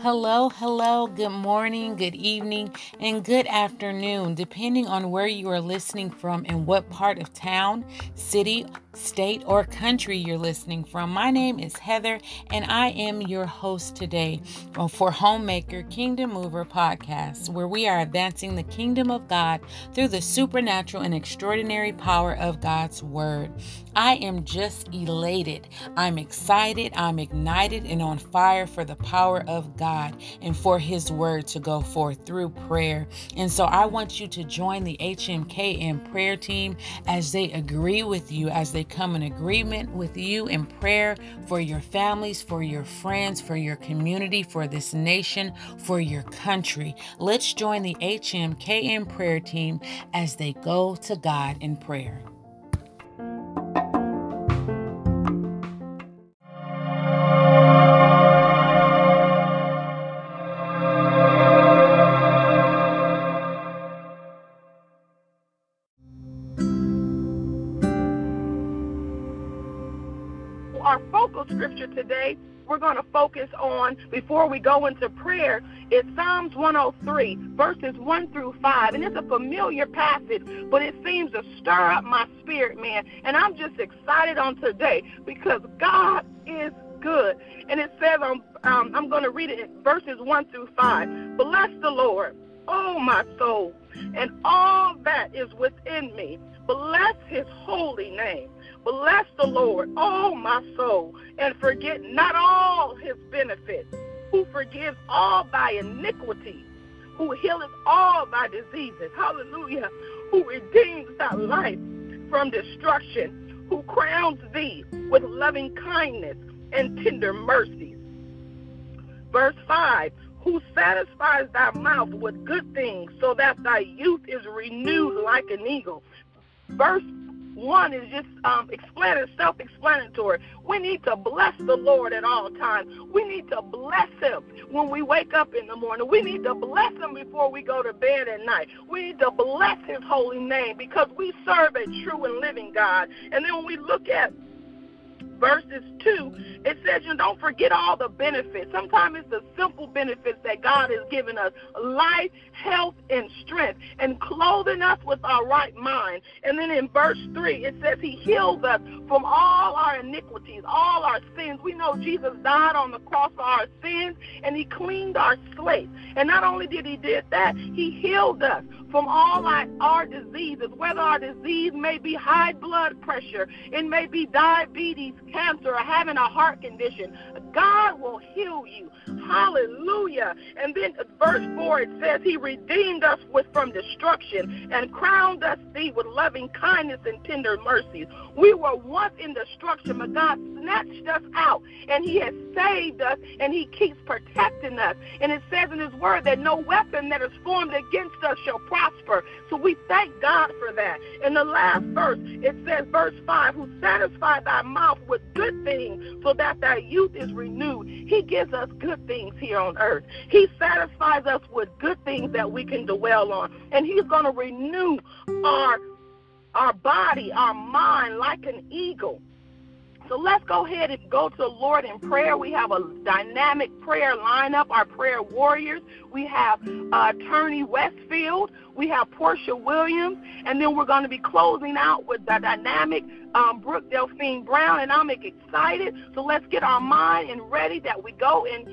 Hello, good morning, good evening, and good afternoon, depending on where you are listening from and what part of town, city, state, or country you're listening from. My name is Heather, and I am your host today for Homemaker Kingdom Mover podcast, where we are advancing the kingdom of God through the supernatural and extraordinary power of God's word. I am just elated. I'm excited. I'm ignited and on fire for the power of God and for his word to go forth through prayer. And so I want you to join the HMKM prayer team as they agree with you, as they come in agreement with you in prayer for your families, for your friends, for your community, for this nation, for your country. Let's join the HMKM prayer team as they go to God in prayer. Our focal scripture today, we're going to focus on, before we go into prayer, is Psalms 103, verses 1 through 5. And it's a familiar passage, but it seems to stir up my spirit, man. And I'm just excited on today because God is good. And it says, I'm going to read it in verses 1 through 5. Bless the Lord, oh my soul, and all that is within me. Bless his holy name. Bless the Lord, oh my soul, and forget not all his benefits, who forgives all thy iniquities, who healeth all thy diseases, hallelujah, who redeems thy life from destruction, who crowns thee with loving kindness and tender mercies. Verse 5, who satisfies thy mouth with good things, so that thy youth is renewed like an eagle. Verse 1 is just self-explanatory. We need to bless the Lord at all times. We need to bless him when we wake up in the morning. We need to bless him before we go to bed at night. We need to bless his holy name because we serve a true and living God. And then when we look at verses 2, it says, you don't forget all the benefits. Sometimes it's the simple benefits that God has given us, life, health, and strength, and clothing us with our right mind. And then in verse 3, it says he heals us from all our iniquities, all our sins. We know Jesus died on the cross for our sins, and he cleaned our slate. And not only did he do that, he healed us from all our diseases, whether our disease may be high blood pressure, it may be diabetes, cancer, or having a heart condition. God will heal you. Hallelujah. And then verse 4, it says he redeemed us from destruction and crowned us thee with loving kindness and tender mercies. We were once in destruction, but God snatched us out, and he has saved us, and he keeps protecting us. And it says in his word that no weapon that is formed against us shall prosper. So we thank God for that. In the last verse, it says, verse 5, who satisfied thy mouth with good things so that thy youth is renewed. He gives us good things here on earth. He satisfies us with good things that we can dwell on. And he's going to renew our body, our mind, like an eagle. So let's go ahead and go to the Lord in prayer. We have a dynamic prayer lineup, our prayer warriors. We have Attorney Westfield. We have Portia Williams. And then we're going to be closing out with the dynamic Brooke Delphine Brown. And I'm excited. So let's get our mind and ready that we go and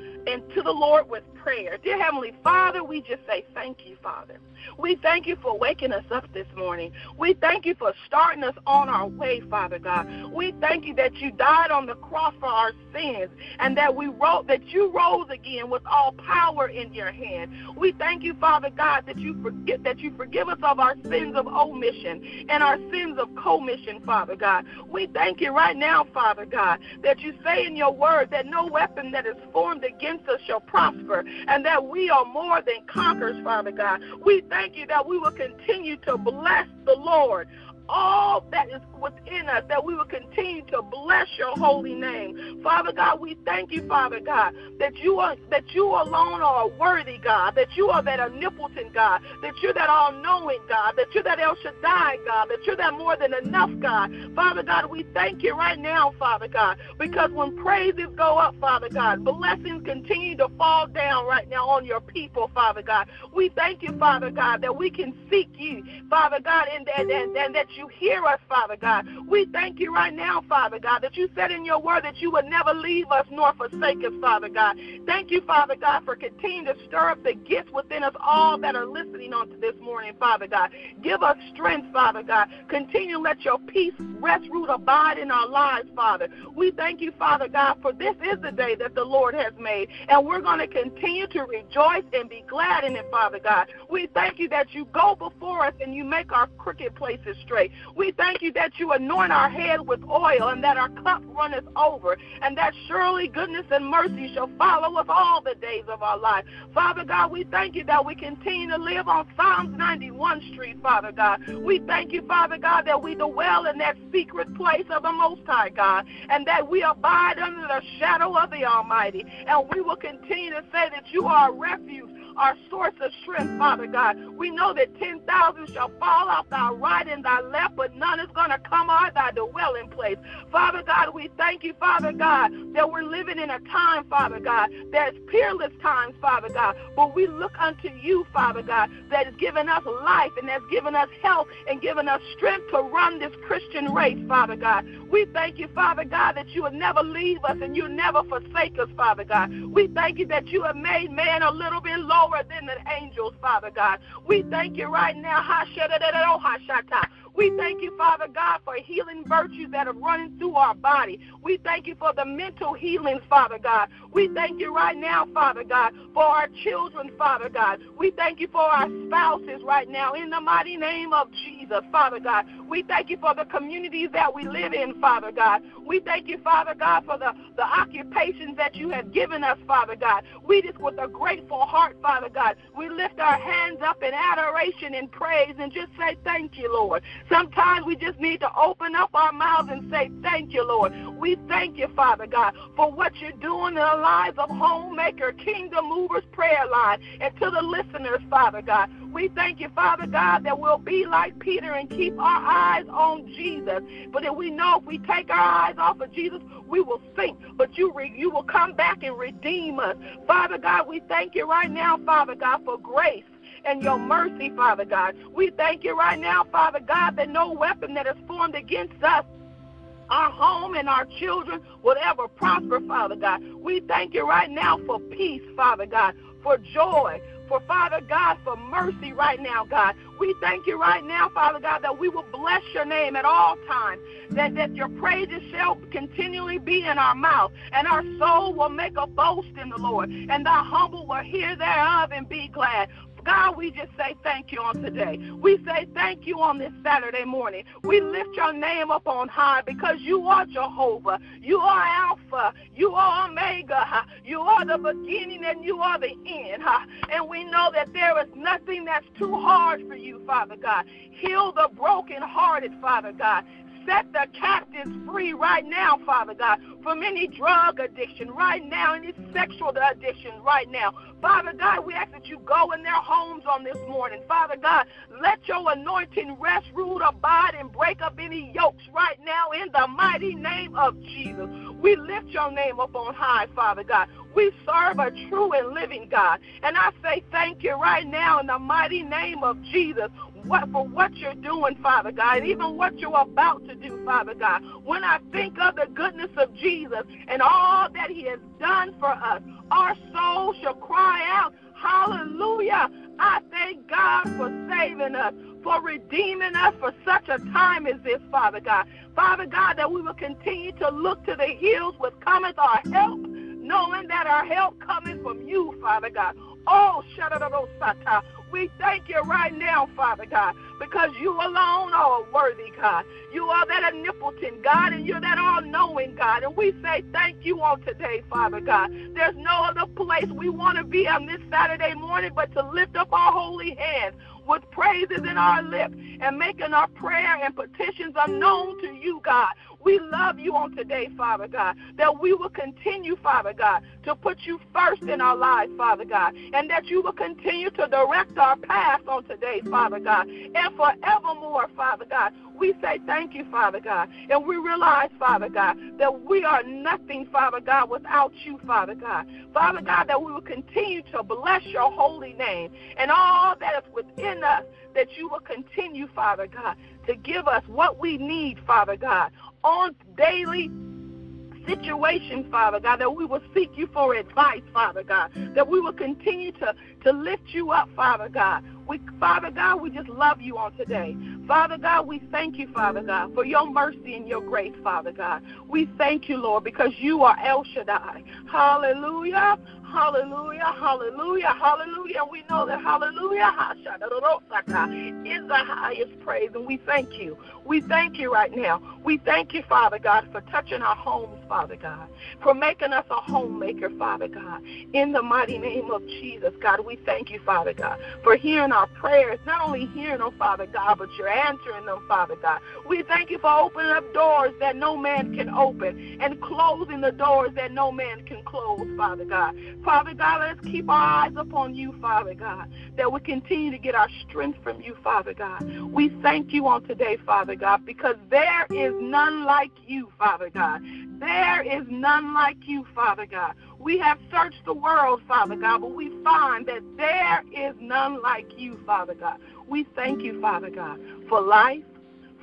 to the Lord with prayer. Dear Heavenly Father, we just say thank you, Father. We thank you for waking us up this morning. We thank you for starting us on our way, Father God. We thank you that you died on the cross for our sins and that you rose again with all power in your hand. We thank you, Father God, that you forgive us of our sins of omission and our sins of commission, Father God. We thank you right now, Father God, that you say in your word that no weapon that is formed against us shall prosper, and that we are more than conquerors, Father God. We thank you that we will continue to bless the Lord, all that is within us, that we will continue to bless bless your holy name. Father God, we thank you, Father God, that you alone are worthy, God, that you are that omnipotent God, that you're that all-knowing God, that you're that El Shaddai God, that you're that more than enough God. Father God, we thank you right now, Father God, because when praises go up, Father God, blessings continue to fall down right now on your people, Father God. We thank you, Father God, that we can seek you, Father God, and that you hear us, Father God. We thank you right now, Father God, that you said in your word that you would never leave us nor forsake us, Father God. Thank you, Father God, for continuing to stir up the gifts within us all that are listening on to this morning, Father God. Give us strength, Father God. Continue to let your peace, rest, root, abide in our lives, Father. We thank you, Father God, for this is the day that the Lord has made, and we're going to continue to rejoice and be glad in it, Father God. We thank you that you go before us and you make our crooked places straight. We thank you that you anoint our head with oil and that our cup runneth over, and that surely goodness and mercy shall follow us all the days of our life. Father God, we thank you that we continue to live on Psalms 91 Street, Father God. We thank you, Father God, that we dwell in that secret place of the Most High God, and that we abide under the shadow of the Almighty, and we will continue to say that you are a refuge, our source of strength, Father God. We know that 10,000 shall fall off thy right and thy left, but none is going to come out thy dwelling place. Father God, we thank you, Father God, that we're living in a time, Father God, that's peerless times, Father God, but we look unto you, Father God, that has given us life and that's given us health and given us strength to run this Christian race, Father God. We thank you, Father God, that you would never leave us and you never forsake us, Father God. We thank you that you have made man a little bit lower than the angels, Father God. We thank you right now. We thank you, Father God, for healing virtues that are running through our body. We thank you for the mental healings, Father God. We thank you right now, Father God, for our children, Father God. We thank you for our spouses right now in the mighty name of Jesus, Father God. We thank you for the communities that we live in, Father God. We thank you, Father God, for the occupations that you have given us, Father God. We just with a grateful heart, Father God, we lift our hands up in adoration and praise and just say thank you, Lord. Sometimes we just need to open up our mouths and say, thank you, Lord. We thank you, Father God, for what you're doing in the lives of Homemaker Kingdom Movers Prayer Line and to the listeners, Father God. We thank you, Father God, that we'll be like Peter and keep our eyes on Jesus. But that we know if we take our eyes off of Jesus, we will sink. But you will come back and redeem us. Father God, we thank you right now, Father God, for grace and your mercy, Father God. We thank you right now, Father God, that no weapon that is formed against us, our home and our children, will ever prosper, Father God. We thank you right now for peace, Father God, for joy, for Father God, for mercy right now, God. We thank you right now, Father God, that we will bless your name at all times, that your praises shall continually be in our mouth, and our soul will make a boast in the Lord, and the humble will hear thereof and be glad. God, we just say thank you on today. We say thank you on this Saturday morning. We lift your name up on high because you are Jehovah. You are Alpha. You are Omega. You are the beginning and you are the end. And we know that there is nothing that's too hard for you, Father God. Heal the brokenhearted, Father God. Set the captives free right now, Father God, from any drug addiction right now, any sexual addiction right now. Father God, we ask that you go in their homes on this morning. Father God, let your anointing rest, rule, abide, and break up any yokes right now in the mighty name of Jesus. We lift your name up on high, Father God. We serve a true and living God. And I say thank you right now in the mighty name of Jesus for what you're doing, Father God, and even what you're about to do, Father God. When I think of the goodness of Jesus and all that he has done for us, our soul shall cry out, hallelujah. I thank God for saving us, for redeeming us for such a time as this, Father God. Father God, that we will continue to look to the hills with cometh our help, knowing that our help cometh from you, Father God. Oh, Shadarabosata. We thank you right now, Father God, because you alone are a worthy God. You are that omnipotent God, and you're that all-knowing God. And we say thank you on today, Father God. There's no other place we want to be on this Saturday morning but to lift up our holy hands with praises in our lips and making our prayer and petitions unknown to you, God. We love you on today, Father God, that we will continue, Father God, to put you first in our lives, Father God, and that you will continue to direct our path on today, Father God, and forevermore, Father God. We say thank you, Father God, and we realize, Father God, that we are nothing, Father God, without you, Father God. Father God, that we will continue to bless your holy name and all that is within us, that you will continue, Father God, to give us what we need, Father God, on daily situation, Father God, that we will seek you for advice, Father God, that we will continue to lift you up, Father God. Father God, we just love you on today. Father God, we thank you, Father God, for your mercy and your grace, Father God. We thank you, Lord, because you are El Shaddai. Hallelujah, hallelujah, hallelujah, hallelujah. And we know that hallelujah is the highest praise, and we thank you. We thank you right now. We thank you, Father God, for touching our homes, Father God, for making us a homemaker, Father God. In the mighty name of Jesus, God, we thank you, Father God, for hearing our prayers, not only hearing them, Father God, but you're answering them, Father God. We thank you for opening up doors that no man can open and closing the doors that no man can close, Father God. Father God, let's keep our eyes upon you, Father God, that we continue to get our strength from you, Father God. We thank you on today, Father God, because there is none like you, Father God. There is none like you, Father God. We have searched the world, Father God, but we find that there is none like you, Father God. We thank you, Father God, for life,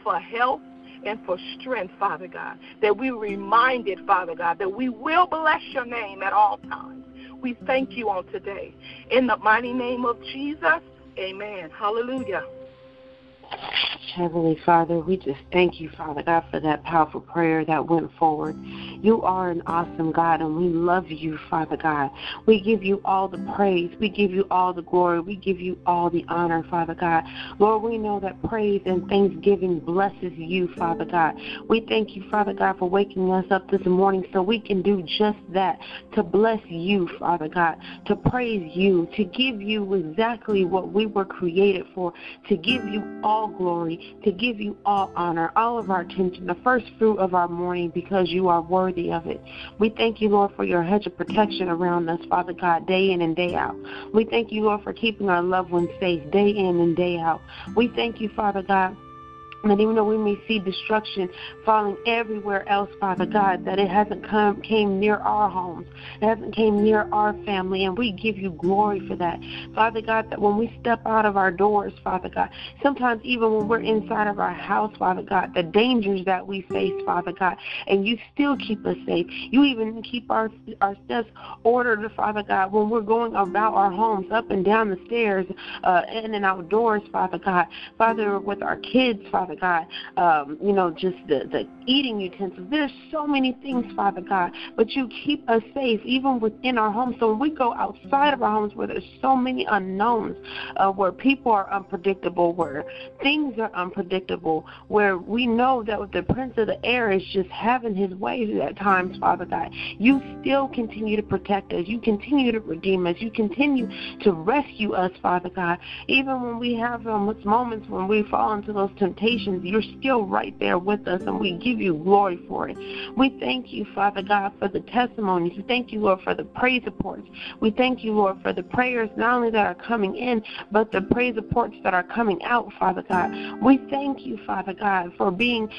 for health, and for strength, Father God, that we reminded, Father God, that we will bless your name at all times. We thank you on today. In the mighty name of Jesus, amen. Hallelujah. Heavenly Father, we just thank you, Father God, for that powerful prayer that went forward. You are an awesome God, and we love you, Father God. We give you all the praise. We give you all the glory. We give you all the honor, Father God. Lord, we know that praise and thanksgiving blesses you, Father God. We thank you, Father God, for waking us up this morning so we can do just that, to bless you, Father God, to praise you, to give you exactly what we were created for, to give you all glory, to give you all honor, all of our attention, the first fruit of our morning, because you are worthy of it. We thank you, Lord, for your hedge of protection around us, Father God, day in and day out. We thank you, Lord, for keeping our loved ones safe day in and day out. We thank you, Father God, that even though we may see destruction falling everywhere else, Father God, that it hasn't came near our homes, it hasn't came near our family, and we give you glory for that. Father God, that when we step out of our doors, Father God, sometimes even when we're inside of our house, Father God, the dangers that we face, Father God, and you still keep us safe. You even keep our steps ordered, Father God, when we're going about our homes, up and down the stairs, in and outdoors, Father God. Father, with our kids, Father God, just the eating utensils. There's so many things, Father God, but you keep us safe even within our homes. So when we go outside of our homes where there's so many unknowns, where people are unpredictable, where things are unpredictable, where we know that the prince of the air is just having his ways at times, Father God, you still continue to protect us. You continue to redeem us. You continue to rescue us, Father God. Even when we have moments when we fall into those temptations, you're still right there with us, and we give you glory for it. We thank you, Father God, for the testimonies. We thank you, Lord, for the praise reports. We thank you, Lord, for the prayers, not only that are coming in, but the praise reports that are coming out, Father God. We thank you, Father God, for being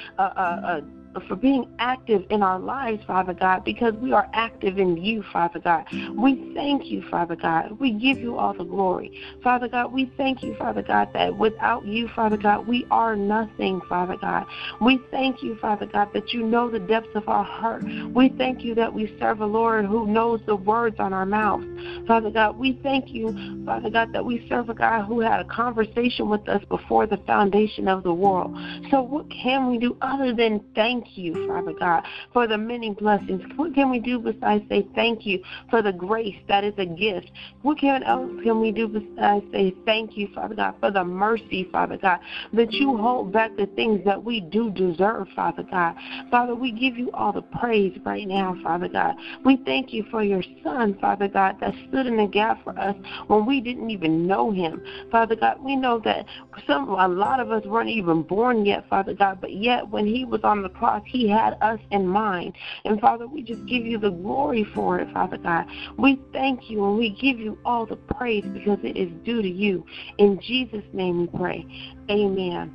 being active in our lives, Father God, because we are active in you, Father God. We thank you, Father God. We give you all the glory. Father God, we thank you, Father God, that without you, Father God, we are nothing, Father God. We thank you, Father God, that you know the depths of our heart. We thank you that we serve a Lord who knows the words on our mouth. Father God, we thank you, Father God, that we serve a God who had a conversation with us before the foundation of the world. So what can we do other than thank you, Father God, for the many blessings? What can we do besides say thank you for the grace that is a gift? What else can we do besides say thank you, Father God, for the mercy, Father God, that you hold back the things that we do deserve, Father God. Father, we give you all the praise right now, Father God. We thank you for your son, Father God, that has stood in the gap for us when we didn't even know him. Father God, we know that a lot of us weren't even born yet, Father God, but yet when he was on the cross, he had us in mind. And Father, we just give you the glory for it, Father God. We thank you and we give you all the praise because it is due to you. In Jesus' name we pray. Amen.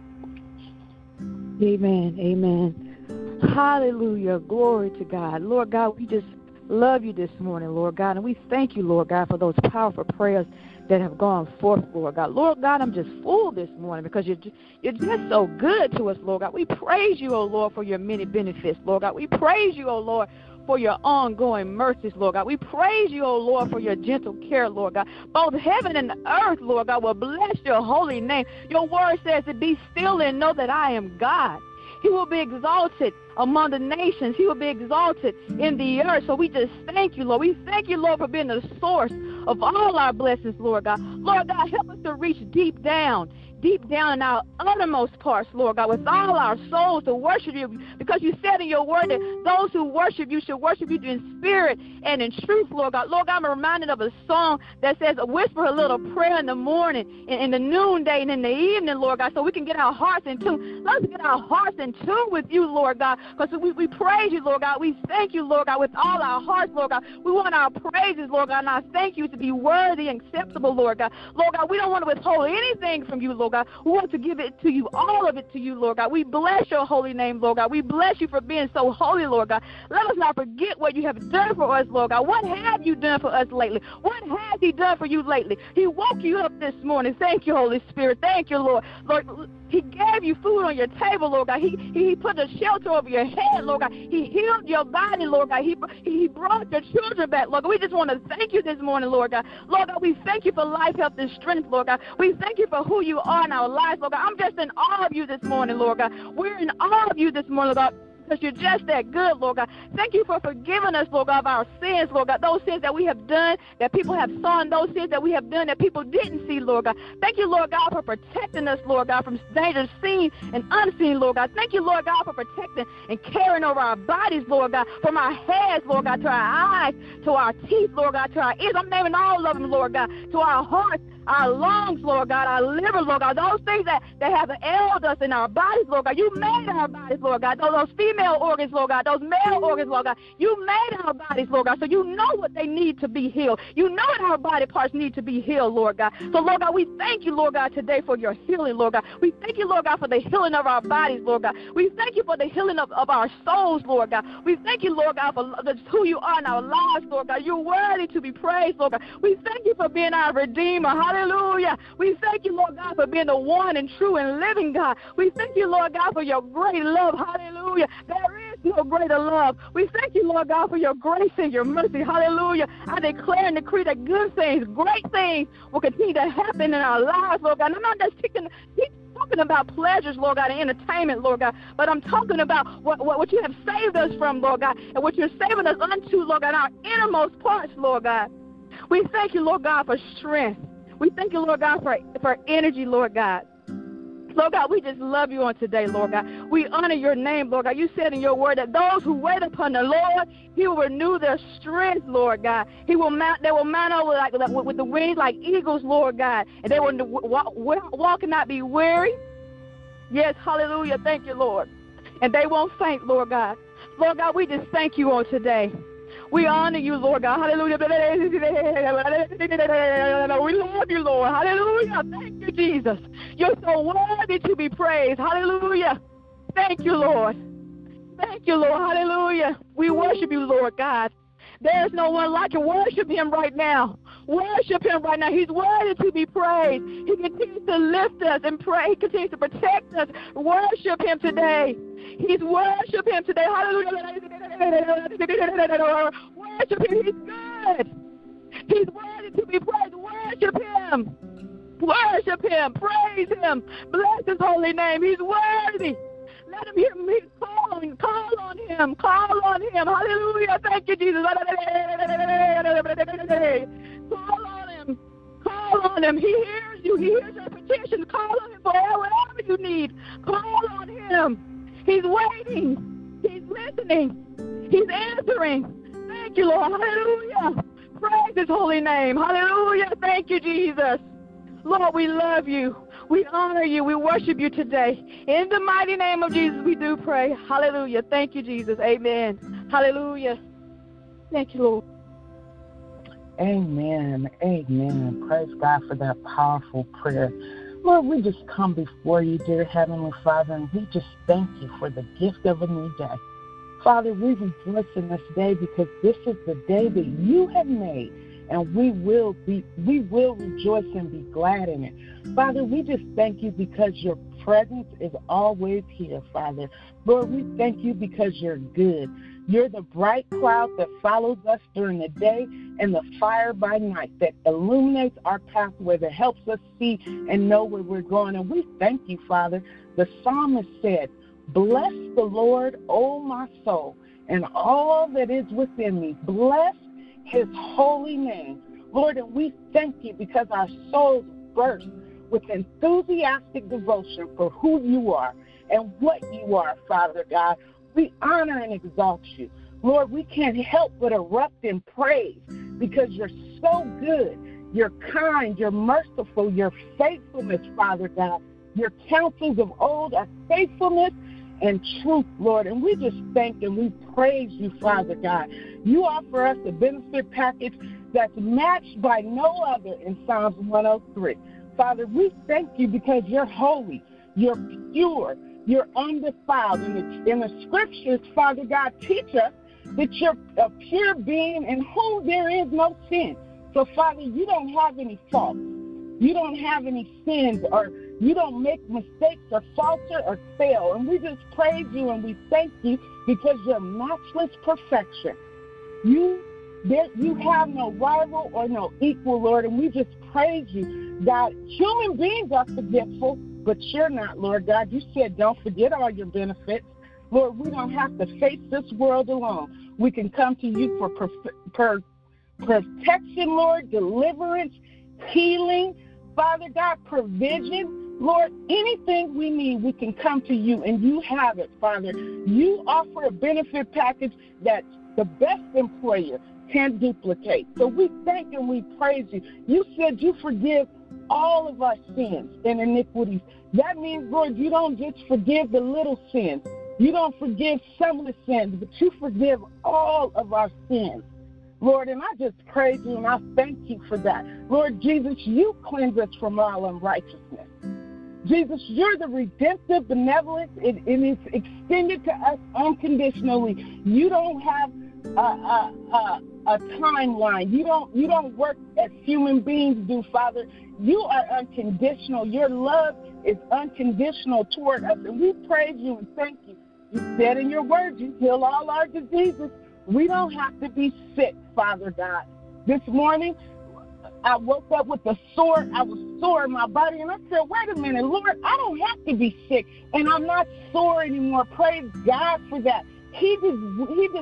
Amen. Amen. Hallelujah. Glory to God. Lord God, we just love you this morning, Lord God, and we thank you, Lord God, for those powerful prayers that have gone forth, Lord God. Lord God, I'm just full this morning because you're just so good to us, Lord God. We praise you, O Lord, for your many benefits, Lord God. We praise you, O Lord, for your ongoing mercies, Lord God. We praise you, O Lord, for your gentle care, Lord God. Both heaven and earth, Lord God, will bless your holy name. Your word says to be still and know that I am God. He will be exalted among the nations. He will be exalted in the earth. So we just thank you, Lord. We thank you, Lord, for being the source of all our blessings, Lord God. Lord God, help us to reach deep down in our uttermost parts, Lord God, with all our souls to worship you, because you said in your word that those who worship you should worship you in spirit and in truth, Lord God. Lord God, I'm reminded of a song that says, whisper a little prayer in the morning, in the noonday, and in the evening, Lord God, so we can get our hearts in tune. Let's get our hearts in tune with you, Lord God, because we praise you, Lord God. We thank you, Lord God, with all our hearts, Lord God. We want our praises, Lord God, and I thank you to be worthy and acceptable, Lord God. Lord God, we don't want to withhold anything from you, Lord God. We want to give it to you, all of it to you, Lord God. We bless your holy name, Lord God. We bless you for being so holy, Lord God. Let us not forget what you have done for us, Lord God. What have you done for us lately? What has he done for you lately? He woke you up this morning. Thank you, Holy Spirit. Thank you, Lord. Lord, he gave you food on your table, Lord God. He put a shelter over your head, Lord God. He healed your body, Lord God. He brought your children back, Lord God. We just want to thank you this morning, Lord God. Lord God, we thank you for life, health, and strength, Lord God. We thank you for who you are in our lives, Lord God. I'm just in awe of you this morning, Lord God. We're in awe of you this morning, Lord God, because you're just that good, Lord God. Thank you for forgiving us, Lord God, of our sins, Lord God, those sins that we have done, that people have saw, and those sins that we have done that people didn't see, Lord God. Thank you, Lord God, for protecting us, Lord God, from dangers seen and unseen, Lord God. Thank you, Lord God, for protecting and caring over our bodies, Lord God, from our heads, Lord God, to our eyes, to our teeth, Lord God, to our ears. I'm naming all of them, Lord God, to our hearts, our lungs, Lord God, our liver, Lord God, those things that have ailed us in our bodies, Lord God. You made our bodies, Lord God, those female organs, Lord God, those male organs, Lord God. You made our bodies, Lord God, so you know what they need to be healed. You know what our body parts need to be healed, Lord God. So, Lord God, we thank you, Lord God, today for your healing, Lord God. We thank you, Lord God, for the healing of our bodies, Lord God. We thank you for the healing of our souls, Lord God. We thank you, Lord God, for who you are in our lives, Lord God. You're worthy to be praised, Lord God. We thank you for being our Redeemer. Hallelujah. We thank you, Lord God, for being the one and true and living God. We thank you, Lord God, for your great love. Hallelujah. There is no greater love. We thank you, Lord God, for your grace and your mercy. Hallelujah. I declare and decree that good things, great things will continue to happen in our lives, Lord God. And I'm not just talking about pleasures, Lord God, and entertainment, Lord God, but I'm talking about what you have saved us from, Lord God, and what you're saving us unto, Lord God, our innermost parts, Lord God. We thank you, Lord God, for strength. We thank you, Lord God, for energy, Lord God. Lord God, we just love you on today, Lord God. We honor your name, Lord God. You said in your word that those who wait upon the Lord, he will renew their strength, Lord God. They will mount over with the wings like eagles, Lord God. And they will walk and not be weary. Yes, hallelujah. Thank you, Lord. And they won't faint, Lord God. Lord God, we just thank you on today. We honor you, Lord God. Hallelujah. We love you, Lord. Hallelujah. Thank you, Jesus. You're so worthy to be praised. Hallelujah. Thank you, Lord. Thank you, Lord. Hallelujah. We worship you, Lord God. There's no one like you. Worship him right now. Worship him right now. He's worthy to be praised. He continues to lift us and pray. He continues to protect us. Worship him today. He's worship him today. Hallelujah. Worship him. He's good. He's worthy to be praised. Worship him. Worship him. Praise him. Bless his holy name. He's worthy. Let him hear me calling. Call on him. Call on him. Hallelujah. Thank you, Jesus. Call on him. Call on him. He hears you. He hears your petitions. Call on him for whatever you need. Call on him. He's waiting. He's listening. He's answering. Thank you, Lord. Hallelujah. Praise his holy name. Hallelujah. Thank you, Jesus. Lord, we love you. We honor you. We worship you today. In the mighty name of Jesus, we do pray. Hallelujah. Thank you, Jesus. Amen. Hallelujah. Thank you, Lord. Amen. Amen. Praise God for that powerful prayer. Lord, we just come before you, dear Heavenly Father, and we just thank you for the gift of a new day. Father, we rejoice in this day because this is the day that you have made, and we will rejoice and be glad in it. Father, we just thank you because your presence is always here, Father. Lord, we thank you because you're good. You're the bright cloud that follows us during the day and the fire by night that illuminates our pathway, that helps us see and know where we're going. And we thank you, Father. The psalmist said, "Bless the Lord, O my soul, and all that is within me. Bless his holy name." Lord, and we thank you because our souls burst with enthusiastic devotion for who you are and what you are, Father God. We honor and exalt you. Lord, we can't help but erupt in praise because you're so good. You're kind, you're merciful, your faithfulness, Father God. Your counsels of old are faithfulness and truth, Lord. And we just thank and we praise you, Father God. You offer us a benefit package that's matched by no other in Psalms 103. Father, we thank you because you're holy, you're pure, you're undefiled. And the scriptures, Father God, teach us that you're a pure being in whom there is no sin. So, Father, you don't have any faults. You don't have any sins, or you don't make mistakes or falter or fail. And we just praise you and we thank you because you're matchless perfection. You have no rival or no equal, Lord, and we just praise you. God, human beings are forgetful, but you're not, Lord God. You said don't forget all your benefits. Lord, we don't have to face this world alone. We can come to you for protection, Lord, deliverance, healing, Father God, provision, Lord, anything we need, we can come to you, and you have it, Father. You offer a benefit package that the best employer can duplicate. So we thank and we praise you. You said you forgive all of our sins and iniquities. That means, Lord, you don't just forgive the little sins. You don't forgive some of the sins, but you forgive all of our sins. Lord, and I just praise you and I thank you for that. Lord Jesus, you cleanse us from all unrighteousness. Jesus, you're the redemptive benevolence, and it's extended to us unconditionally. You don't have a timeline. You don't work as human beings do, Father. You are unconditional. Your love is unconditional toward us, and we praise you and thank you. You said in your word, you heal all our diseases. We don't have to be sick, Father God. This morning, I woke up with a sore. I was sore in my body, and I said, wait a minute, Lord, I don't have to be sick, and I'm not sore anymore. Praise God for that. He does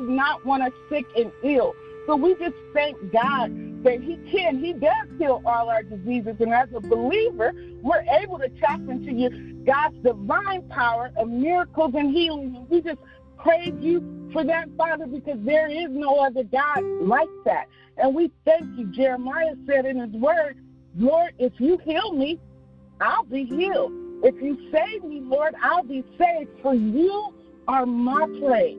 not want us sick and ill. So we just thank God that He does heal all our diseases, and as a believer, we're able to tap into God's divine power of miracles and healing. We just praise you for that, Father, because there is no other God like that. And we thank you. Jeremiah said in his word, Lord, if you heal me, I'll be healed. If you save me, Lord, I'll be saved, for you are my praise.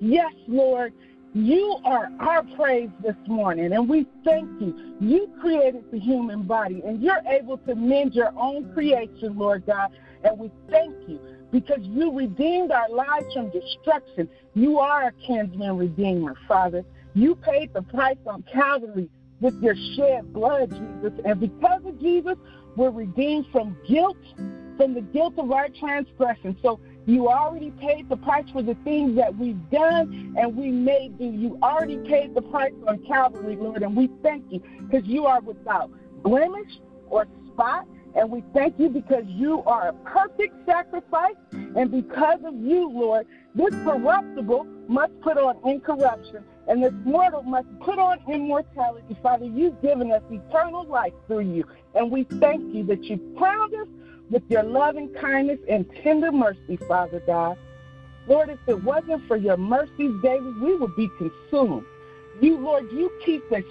Yes, Lord, you are our praise this morning, and we thank you. You created the human body, and you're able to mend your own creation, Lord God, and we thank you. Because you redeemed our lives from destruction. You are a kinsman redeemer, Father. You paid the price on Calvary with your shed blood, Jesus. And because of Jesus, we're redeemed from the guilt of our transgression. So you already paid the price for the things that we've done and we may do. You already paid the price on Calvary, Lord, and we thank you because you are without blemish or spot. And we thank you because you are a perfect sacrifice, and because of you, Lord, this corruptible must put on incorruption, and this mortal must put on immortality. Father, you've given us eternal life through you, and we thank you that you crowned us with your love and kindness and tender mercy, Father God. Lord, if it wasn't for your mercies, David, we would be consumed. you, Lord, you keep us,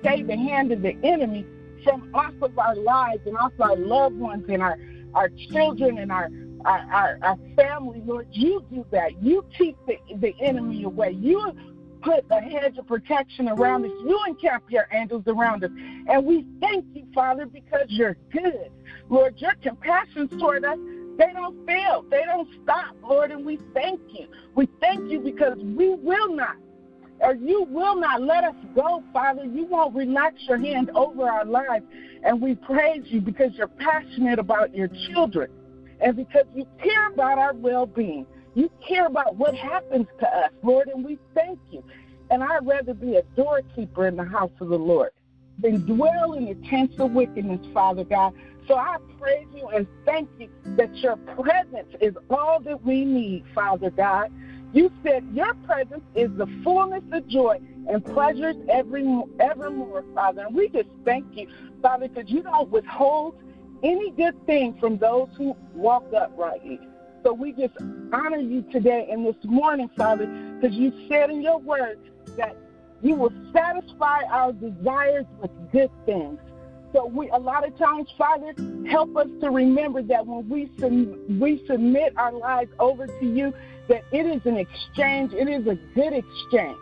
stay the hand of the enemy from off of our lives and off our loved ones and our children and our family, Lord. You do that. You keep the enemy away. You put a hedge of protection around us. You encamp your angels around us. And we thank you, Father, because you're good. Lord, your compassions toward us, they don't fail. They don't stop, Lord, and we thank you. We thank you because we will not, or you will not let us go, Father. You won't relax your hand over our lives. And we praise you because you're passionate about your children and because you care about our well-being. You care about what happens to us, Lord, and we thank you. And I'd rather be a doorkeeper in the house of the Lord than dwell in the tents of wickedness, Father God. So I praise you and thank you that your presence is all that we need, Father God. You said your presence is the fullness of joy and pleasures evermore, Father. And we just thank you, Father, because you don't withhold any good thing from those who walk uprightly. So we just honor you today and this morning, Father, because you said in your word that you will satisfy our desires with good things. So we, a lot of times, Father, help us to remember that when we submit our lives over to you, that it is an exchange. It is a good exchange.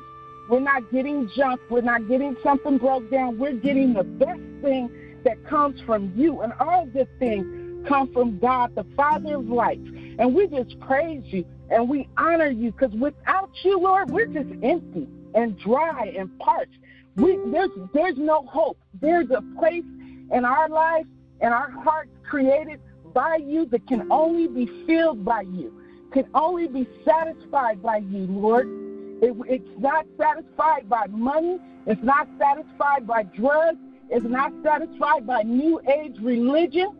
We're not getting junk. We're not getting something broke down. We're getting the best thing that comes from you. And all good things come from God, the Father of lights. And we just praise you and we honor you because without you, Lord, we're just empty and dry and parched. There's no hope. There's a place in our lives and our hearts created by you that can only be filled by you, can only be satisfied by you, Lord. It's not satisfied by money. It's not satisfied by drugs. It's not satisfied by new age religion.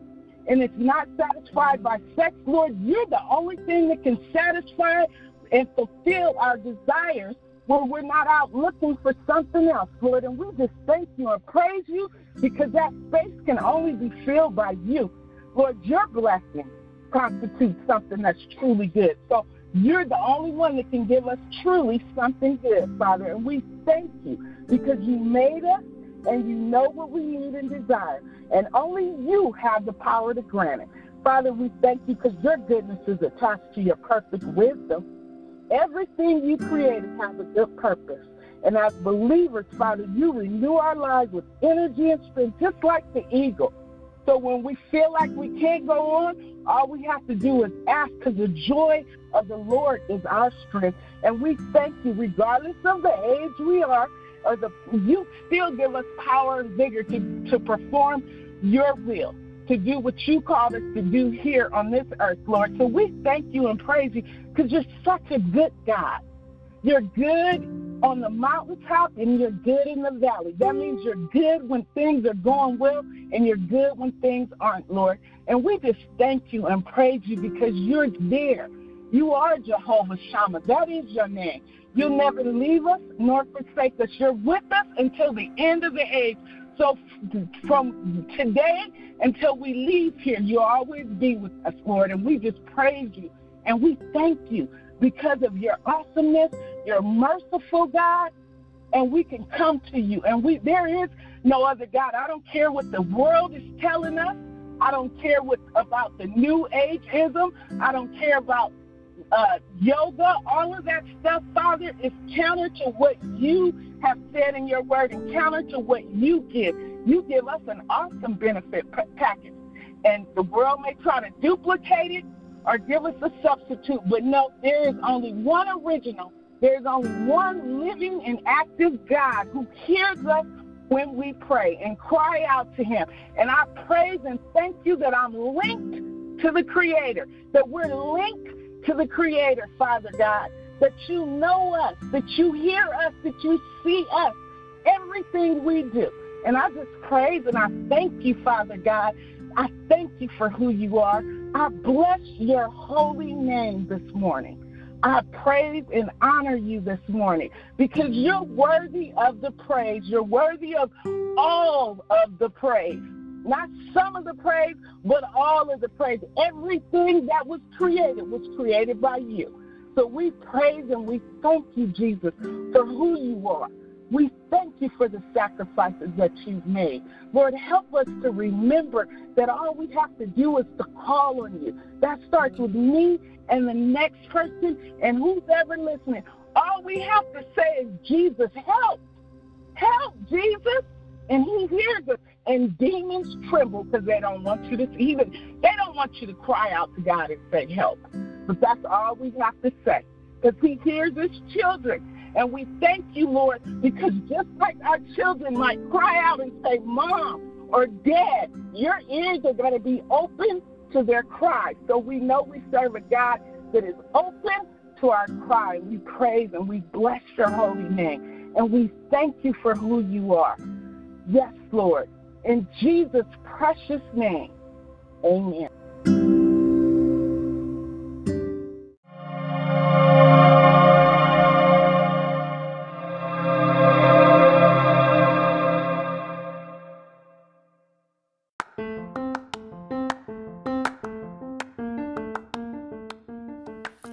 And it's not satisfied by sex, Lord. You're the only thing that can satisfy and fulfill our desires when we're not out looking for something else, Lord. And we just thank you and praise you because that space can only be filled by you. Lord, your blessing constitutes something that's truly good. So you're the only one that can give us truly something good, Father. And we thank you because you made us and you know what we need and desire. And only you have the power to grant it. Father, we thank you because your goodness is attached to your perfect wisdom. Everything you created has a good purpose. And as believers, Father, you renew our lives with energy and strength, just like the eagle. So when we feel like we can't go on, all we have to do is ask, because the joy of the Lord is our strength. And we thank you, regardless of the age we are, you still give us power and vigor to perform your will, to do what you called us to do here on this earth, Lord. So we thank you and praise you because you're such a good God. You're good on the mountaintop and you're good in the valley. That means you're good when things are going well and you're good when things aren't, Lord. And we just thank you and praise you because you're there. You are Jehovah Shammah. That is your name. You'll never leave us nor forsake us. You're with us until the end of the age. So from today until we leave here, you'll always be with us, Lord. And we just praise you and we thank you because of your awesomeness, your merciful God, and we can come to you. And there is no other God. I don't care what the world is telling us. I don't care about the new ageism. I don't care about yoga, all of that stuff, Father, is counter to what you have said in your word and counter to what you give. You give us an awesome benefit package, and the world may try to duplicate it or give us a substitute, but no, there is only one original. There is only one living and active God who hears us when we pray and cry out to him. And I praise and thank you that I'm linked to the Creator, that we're linked to the Creator, Father God, that you know us, that you hear us, that you see us, everything we do. And I just praise and I thank you, Father God. I thank you for who you are. I bless your holy name this morning. I praise and honor you this morning because you're worthy of the praise. You're worthy of all of the praise. Not some of the praise, but all of the praise. Everything that was created by you. So we praise and we thank you, Jesus, for who you are, We thank you for the sacrifices that you've made. Lord, help us to remember that all we have to do is to call on you. That starts with me and the next person and who's ever listening. All we have to say is, Jesus, help. Help, Jesus. And he hears us. And demons tremble because they don't want you to cry out to God and say help. But that's all we have to say, because he hears his children. And we thank you, Lord, because just like our children might cry out and say, Mom or Dad, your ears are going to be open to their cry. So we know we serve a God that is open to our cry. We praise and we bless your holy name. And we thank you for who you are. Yes, Lord. In Jesus' precious name, amen.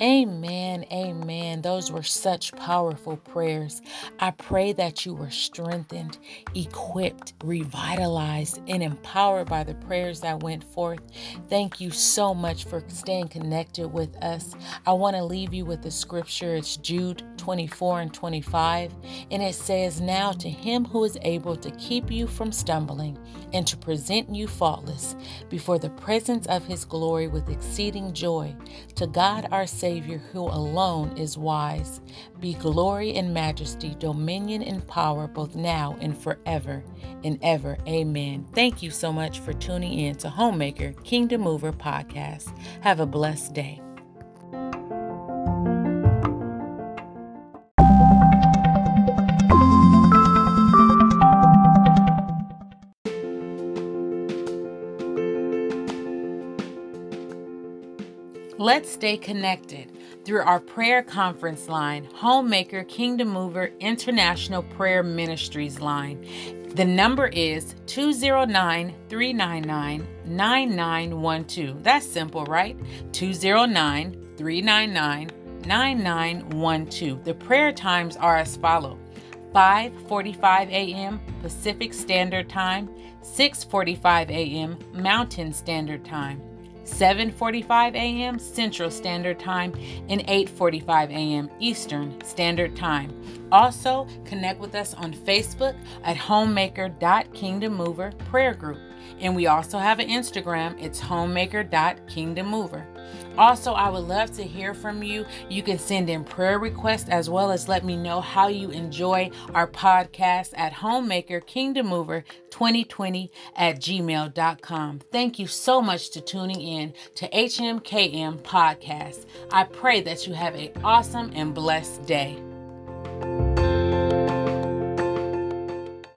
Amen, amen. Those were such powerful prayers. I pray that you were strengthened, equipped, revitalized, and empowered by the prayers that went forth. Thank you so much for staying connected with us. I want to leave you with the scripture. It's Jude 24 and 25, and it says, Now to him who is able to keep you from stumbling and to present you faultless before the presence of his glory with exceeding joy, to God our Savior, who alone is wise, be glory and majesty, dominion and power, both now and forever and ever. Amen. Thank you so much for tuning in to Homemaker Kingdom Mover podcast. Have a blessed day. Let's stay connected through our prayer conference line, Homemaker Kingdom Mover International Prayer Ministries line. The number is 209-399-9912. That's simple, right? 209-399-9912. The prayer times are as follows: 5:45 a.m. Pacific Standard Time, 6:45 a.m. Mountain Standard Time, 7:45 a.m. Central Standard Time, and 8:45 a.m. Eastern Standard Time. Also, connect with us on Facebook at homemaker.kingdommover prayer group. And we also have an Instagram. It's homemaker.kingdommover. Also, I would love to hear from you. You can send in prayer requests, as well as let me know how you enjoy our podcast at Homemaker Kingdom Mover 2020 at gmail.com. Thank you so much for tuning in to HMKM Podcast. I pray that you have an awesome and blessed day.